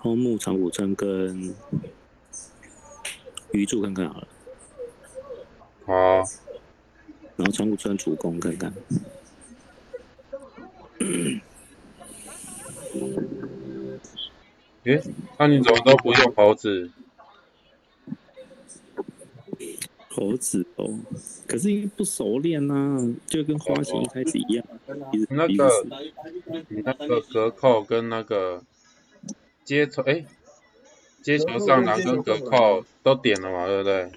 荒木长谷川跟鱼住看看好了。好、啊。然后长谷川主攻看看。诶、欸，那、啊、你怎么都不用猴子？猴子哦，可是因为不熟练啊，就跟花形一开始一样。那个隔扣跟那个接球，哎、欸，接球上篮跟隔扣都点了嘛，对不对？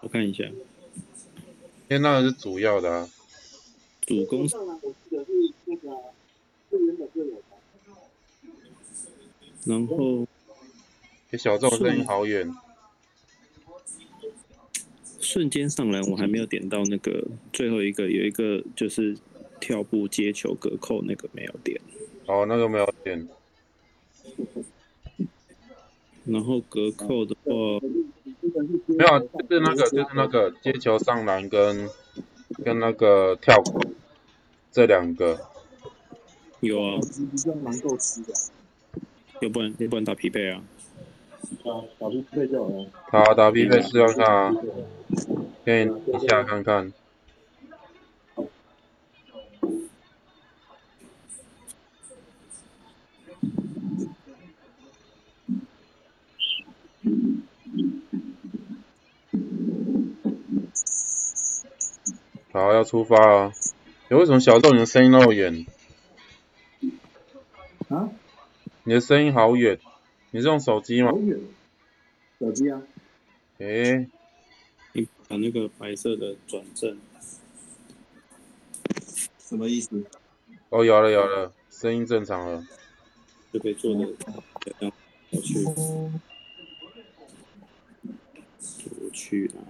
我看一下，因为那个是主要的、啊。主攻。然后，欸、小赵声音好远。瞬间上篮，我还没有点到那个最后一个，有一个就是跳步接球隔扣那个没有点。哦，那个没有点。然后隔扣的话，没有，就是那个接球上篮跟那个跳步这两个。有啊。要不然打疲惫啊。打疲惫就好了。好，打疲惫试看看啊。给你一下看看。好，要出发啊！欸、为什么小豆你的声音那么远？啊？你的声音好远，你是用手机吗？手机啊。诶，你把那个白色的转正，什么意思？哦，有了，声音正常了，就可以做的。我去了。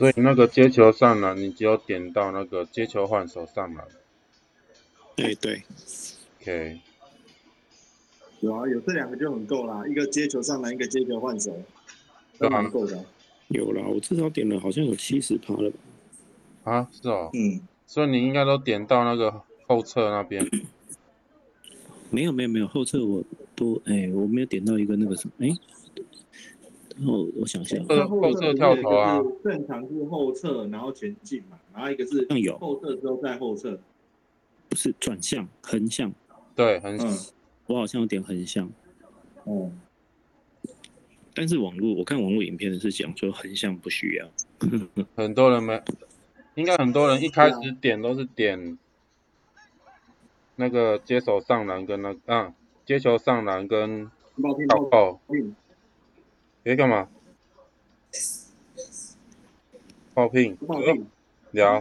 所以那个接球上篮，你只有点到那个接球换手上篮。对。OK。有啊，有这两个就很够啦，一个接球上篮，一个接球换手，都蛮够的、啊。有啦，我至少点了好像有70%了吧。啊，是哦。嗯。所以你应该都点到那个后侧那边。没有，后侧我都我没有点到一个那个什么我想想，后侧跳投啊，正常是后侧，然后前进嘛，然后一个是后侧之后再后侧，不是转向横向，对横向、我好像有点横向，但是我看网络影片是讲说横向不需要，应该很多人一开始点都是点那个接球上篮跟跳投。你在干嘛？爆品聊。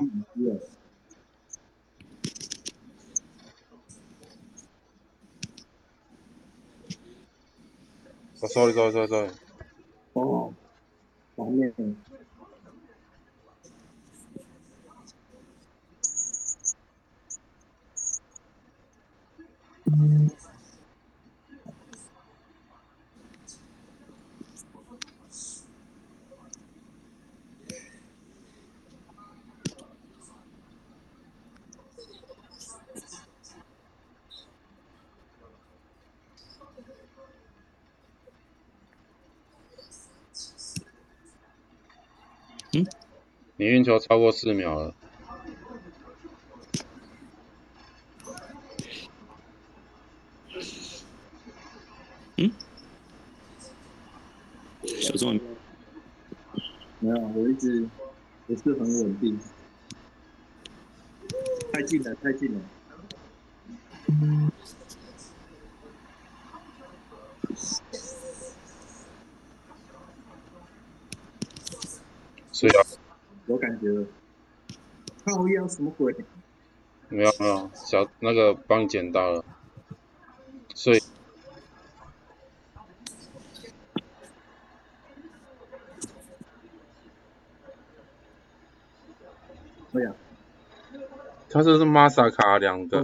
我、sorry。哦，反面。你运球超过4秒了。小壮，没有，我一直不是很稳定。太近了。所以啊。有感觉了，靠腰什么鬼？没有，小那个帮你捡到了，所以哎呀，他这是玛萨卡两个。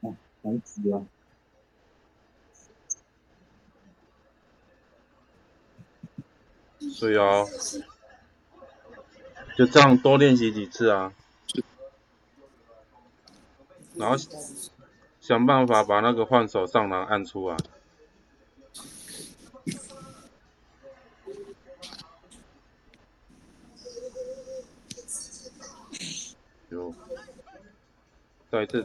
哦，好急啊！对啊，就这样多练习几次啊，然后想办法把那个换手上篮按出来。有，再一次。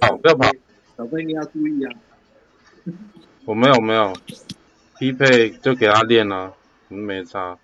跑，不要跑！小贝你要注意啊！我没有，匹配就给他练啊，没差。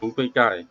不会盖。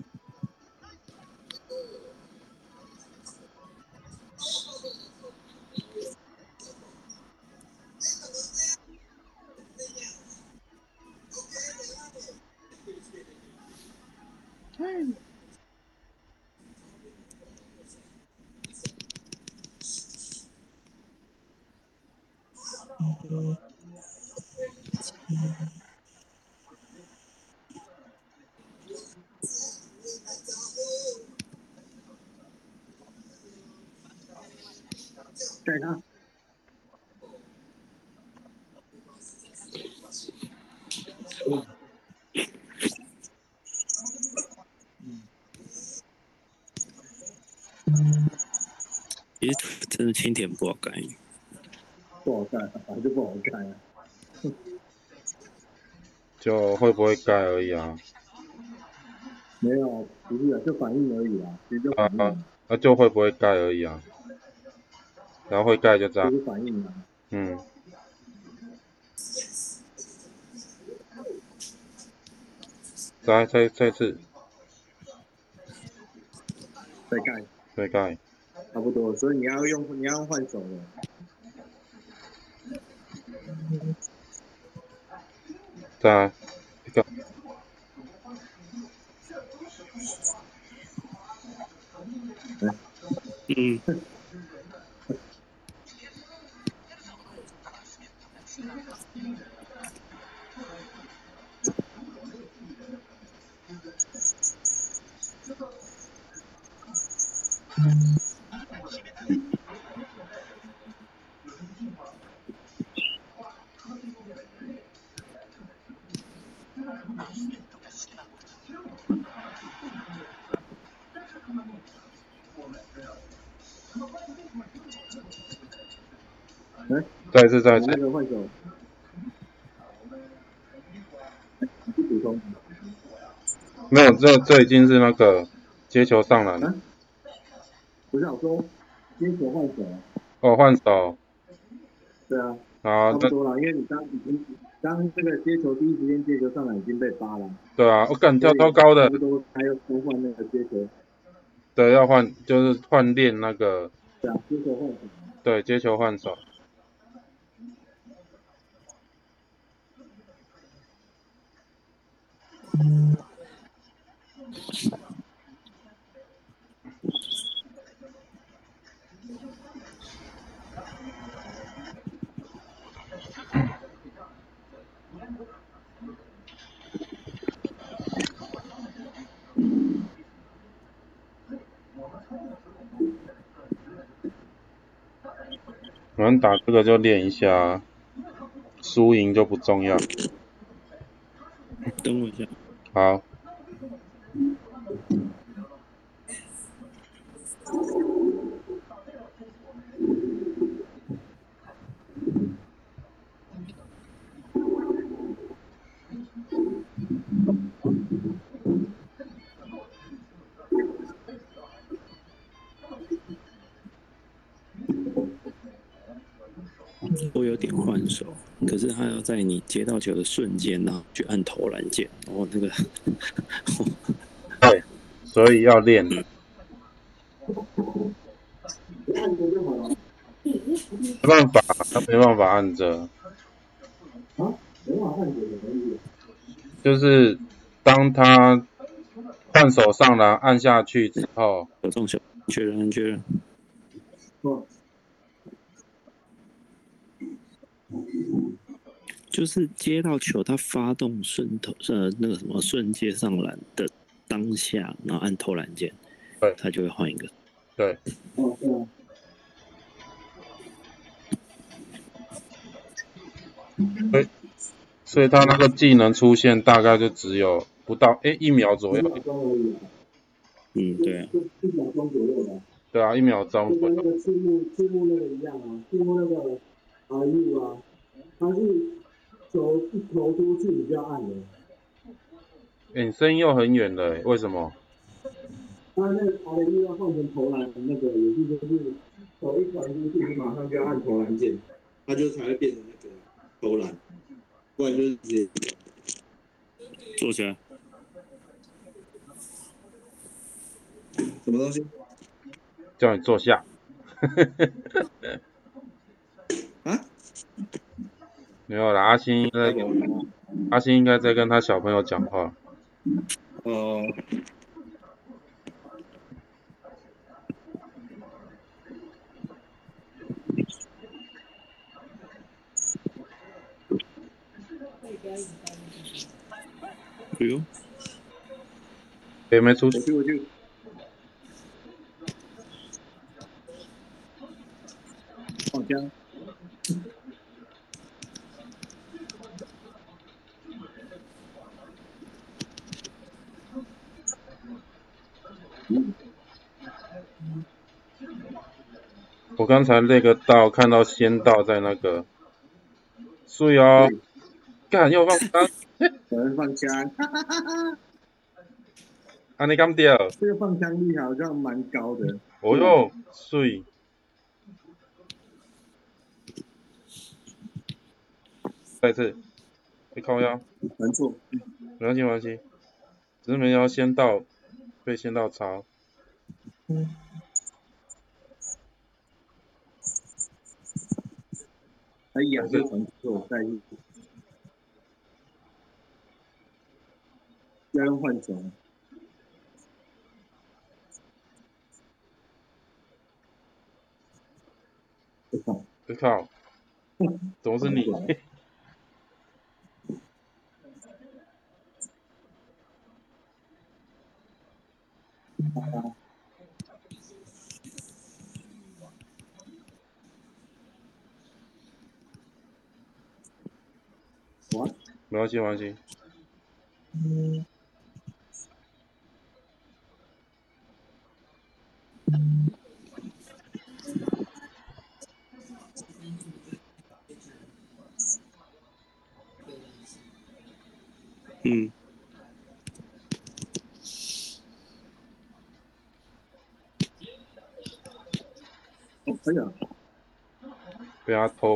对啊，其实真的轻点不好盖，反正就不好盖啊，就会不会盖而已啊。没有，不是啊，就反应而已啊，其实就反应啊就会不会盖而已啊。然后会盖就这样。嗯。再次。再盖。差不多，所以你要用换手的。再来一个。嗯。再次。那个换手。没有，这已经是那个接球上篮了。不是我说，接球换手。哦，换手。对啊。啊，差不多了，因为你刚这个接球第一时间接球上篮已经被扒了。对啊，我感觉超高的。还有多换那个接球。对，要换就是换练那个。对啊，接球换手。对，接球换手。我们打这个就练一下，输赢就不重要。等我一下。好。会有点换手，可是他要在你接到球的瞬间呢、啊，去按投篮键，然后那个，对，所以要练。没办法，他没办法按着。就是当他换手上篮按下去之后，有中球，确认。就是接到球，他发动瞬接上篮的当下，然后按投篮键，对，他就会换一个。对。所以他那个技能出现大概就只有不到1秒左右。嗯，对啊。对啊，1秒钟左右。那个字幕那个一样啊，字幕那个RU啊，它是球出去比较暗的。你声音又很远了，为什么？他那个RU要换成投篮，那个也是就是球一传出去，马上就要按投篮键，它就才会变成那个投篮。不然就是直接坐起来。什么东西？叫你坐下。啊？没有啦，阿星应该在跟他小朋友讲话。哦。哎呦，也没出去。好香。我刚才那个道看到仙道在那个，所以哦，干要放枪，有人放枪，安尼咁掉，这个放枪率好像蛮高的。哦哟，水。再一次，靠腰，难做，没关系，只是没要仙道，被仙道抄。哎呀，这传球在意，要用换球。我靠，怎么是你？没关系。哎呀，被他偷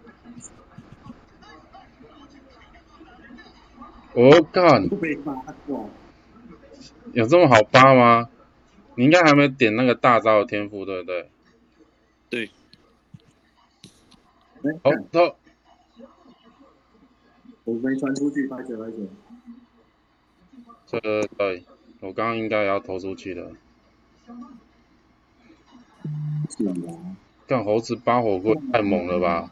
我干！有这么好扒吗？你应该还没点那个大招的天赋，对不对？对。好，走。我没传出去，8-9。对，我刚刚应该也要投出去了。是啊。干猴子扒火锅太猛了吧！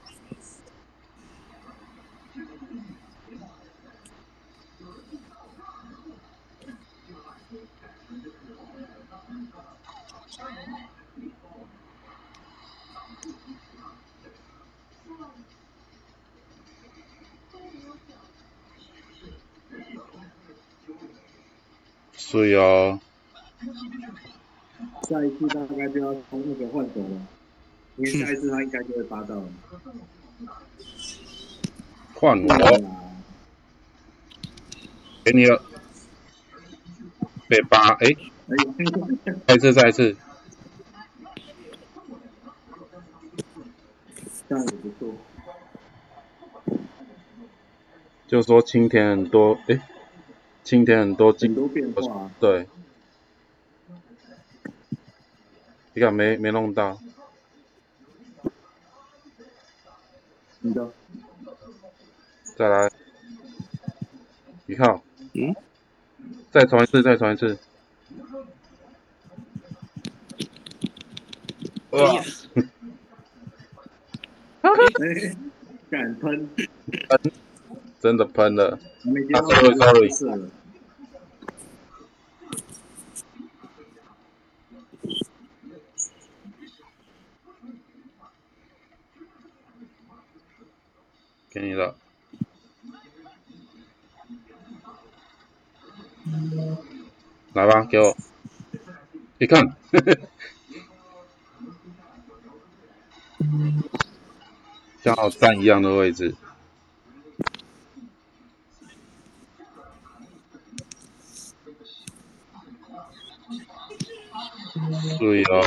所以啊，下一次大概就要从那个换手了，因为下一次他应该就会拔到了。换我，给你了，被拔，再一次，这样也不错。就说青田很多，今天很多变化、啊，对，你看没弄到，你的，再来，你看，再传一次，哇，敢喷，真的喷了。Sorry， 给你了。来吧，给我。你看，像好站一样的位置。对啊，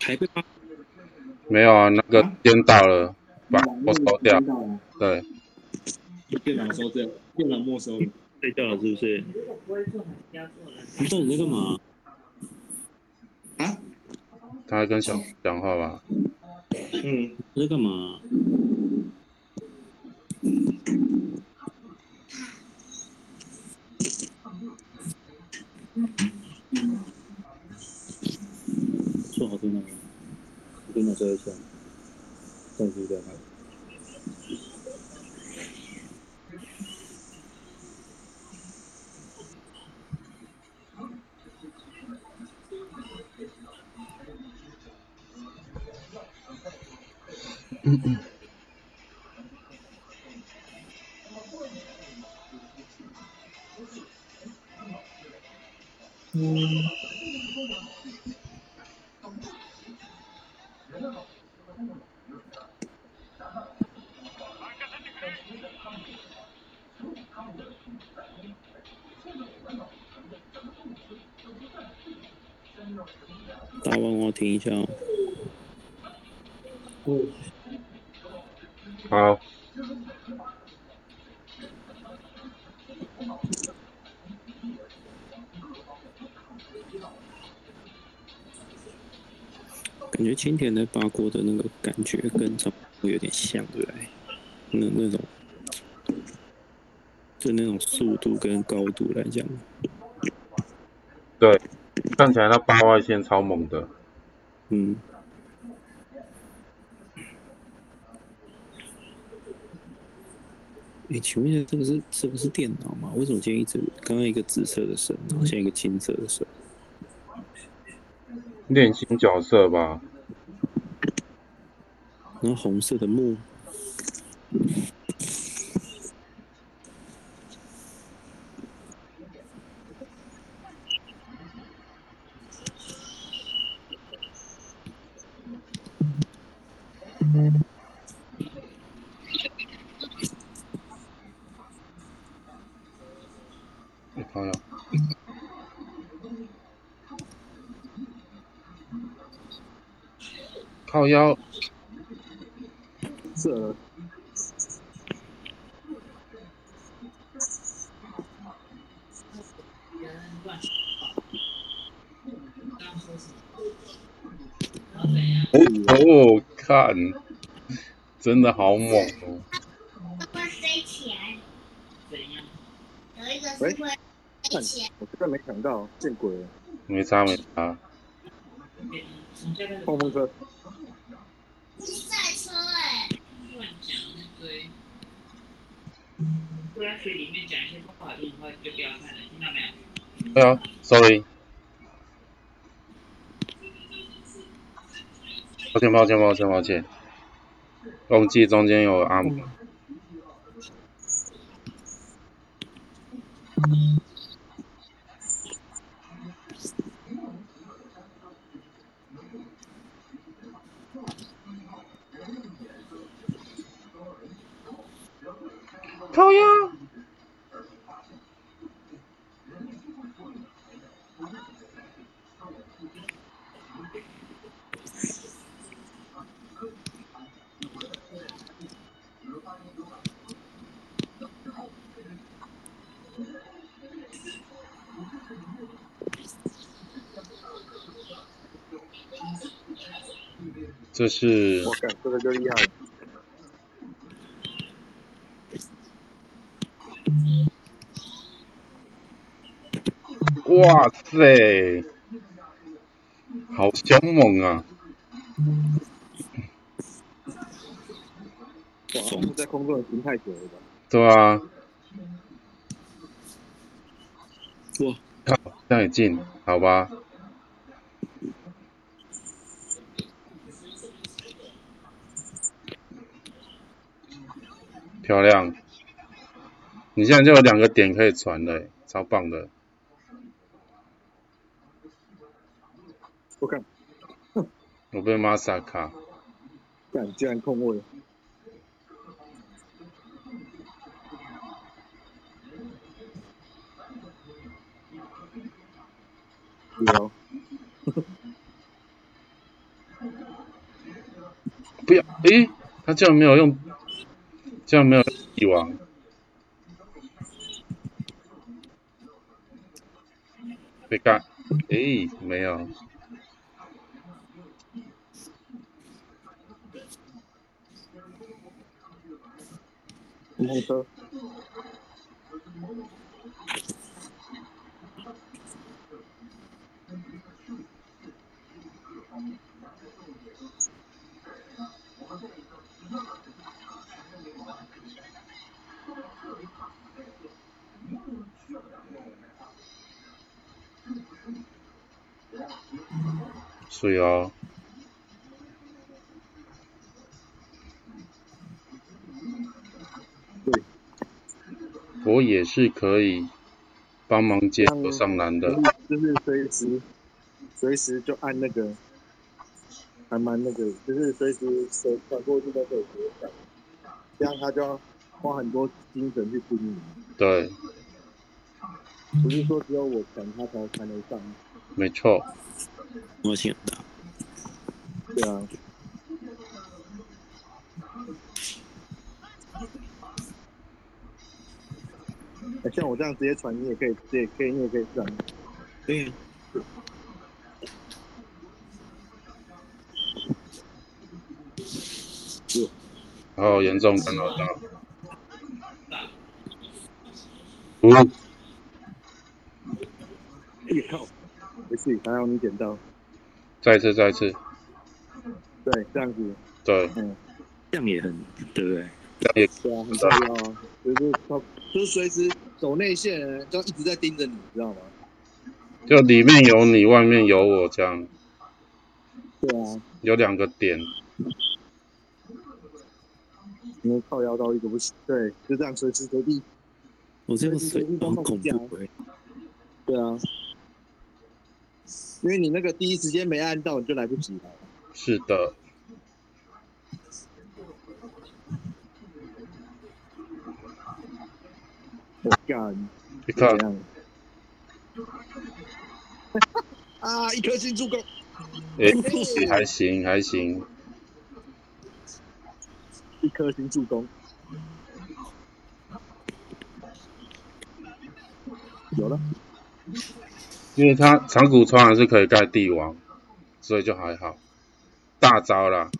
还被吗？没有啊，那个颠倒了，把我收掉。对，电脑收掉，电脑没收，睡觉了是不是？你到底在干嘛？啊？他在跟小讲话吧？嗯，你在干嘛？说好听的，我跟你说一下，再低调点。大王，我停一下哦。好。感觉青田的八锅的那个感觉跟长波有点像，对不对？那种，就那种速度跟高度来讲。对，看起来他八外线超猛的。嗯。请问一下，这个是电脑吗？为什么今天一直刚刚一个紫色的神，然后现在一个金色的神？练新角色吧。然后红色的木。靠腰，这哦，看，真的好猛哦！喂，我真的没想到，见鬼了！没差。碰碰车。这是赛车哎、欸。乱讲一堆。不然水里面讲一些不好听的话就不要看了，听到没有？对啊 ，sorry。抱歉，忘记中间有阿姆。靠呀！这是我感觉就厉害了。哇塞，好凶猛啊！哇，在空中停太久了吧？对啊。哇，靠，这样也进，好吧？漂亮！你现在就有2个点可以传了、欸，超棒的。我被马萨卡，干，竟然空位。有。不要，诶，他竟然没有用。这样没有帝王，被干，哎，没有，红车，水哦，对，我也是可以帮忙接球上篮的，就是随时就按那个，还蛮那个，就是随时手转过去都可以接上，这样他就要花很多精神去经营。对，不是说只有我传他才能上，没错。我挺大。对啊。像我这样直接传，你也可以，你也可以传。对。好严重干扰到。哎靠！没事，还好你捡到。再一次。对，这样子。对。嗯，这样也很，对不对？对啊，很重要啊。就是随时走内线，就一直在盯着你，知道吗？就里面有你，外面有我，这样。对啊。有2个点。你们靠腰到一个不行，对，就这样随时随地。我这样随地很恐怖。对啊。因为你那个第一时间没按到，你就来不及了。是的。我干！你看。啊！1颗星助攻。哎，还行。1颗星助攻。有了。因为他长谷川还是可以盖帝王，所以就还好。大招啦！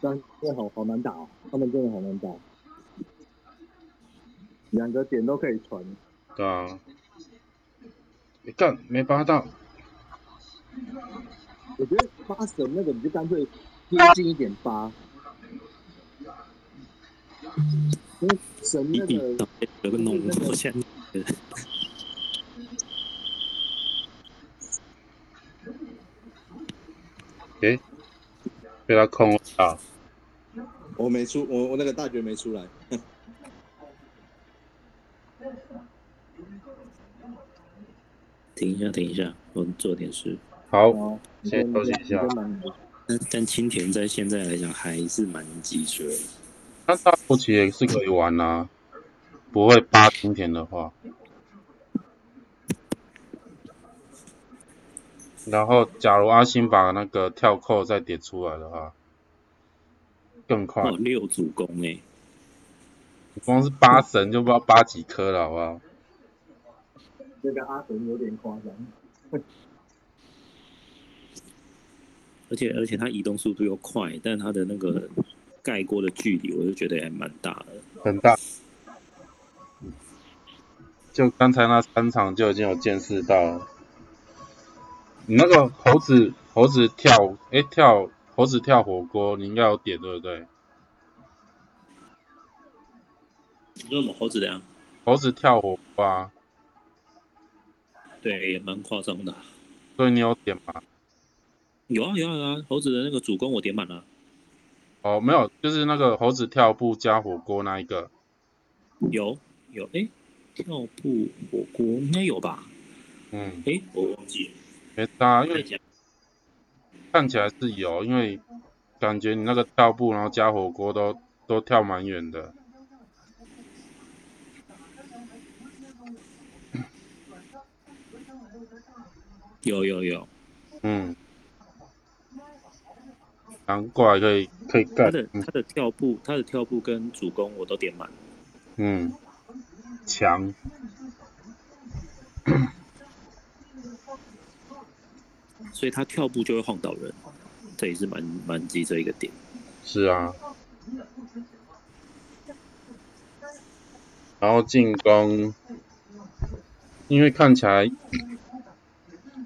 但真的好难打哦，他们真的好难打，两个点都可以传。对啊，你干没扒到？我觉得扒手那个你就干脆贴近一点扒。因为神那个有个浓缩线。诶，被他控了啊！我没出，我那个大绝没出来。停一下，我做点事。好，先休息一下。但青田在现在来讲还是蛮急缺的。但大后期也是可以玩啊，不会扒青田的话。然后，假如阿星把那个跳扣再点出来的话，更快。哦，六主攻欸，光是八神就不知道八几颗了，好不好？这个阿神有点夸张。而且他移动速度又快，但他的那个盖锅的距离，我就觉得还蛮大的。很大。就刚才那三场就已经有见识到了。你那个猴子跳，猴子跳火锅，你应该有点对不对？你说我们猴子怎样？猴子跳火锅啊？对，也蛮夸张的。所以你有点吗？有啊，猴子的那个主攻我点满了。哦，没有，就是那个猴子跳步加火锅那一个。有，跳步火锅应该有吧？嗯。我忘记了。没差，因为看起来是有，因为感觉你那个跳步，然后加火锅都跳蛮远的。有，嗯，难怪可以干。他的跳步跟主攻我都点满。嗯，强。所以他跳步就会晃到人，这也是蛮急这一个点。是啊。然后进攻，因为看起来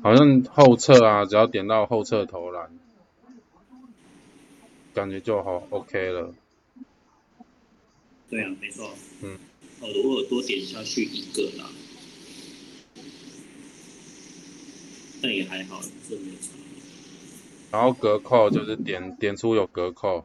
好像后侧啊，只要点到后侧投篮，感觉就好 OK 了。对啊，没错。嗯。如果多点下去一个啦。但也还好，是没差。然后隔扣就是点出有隔扣。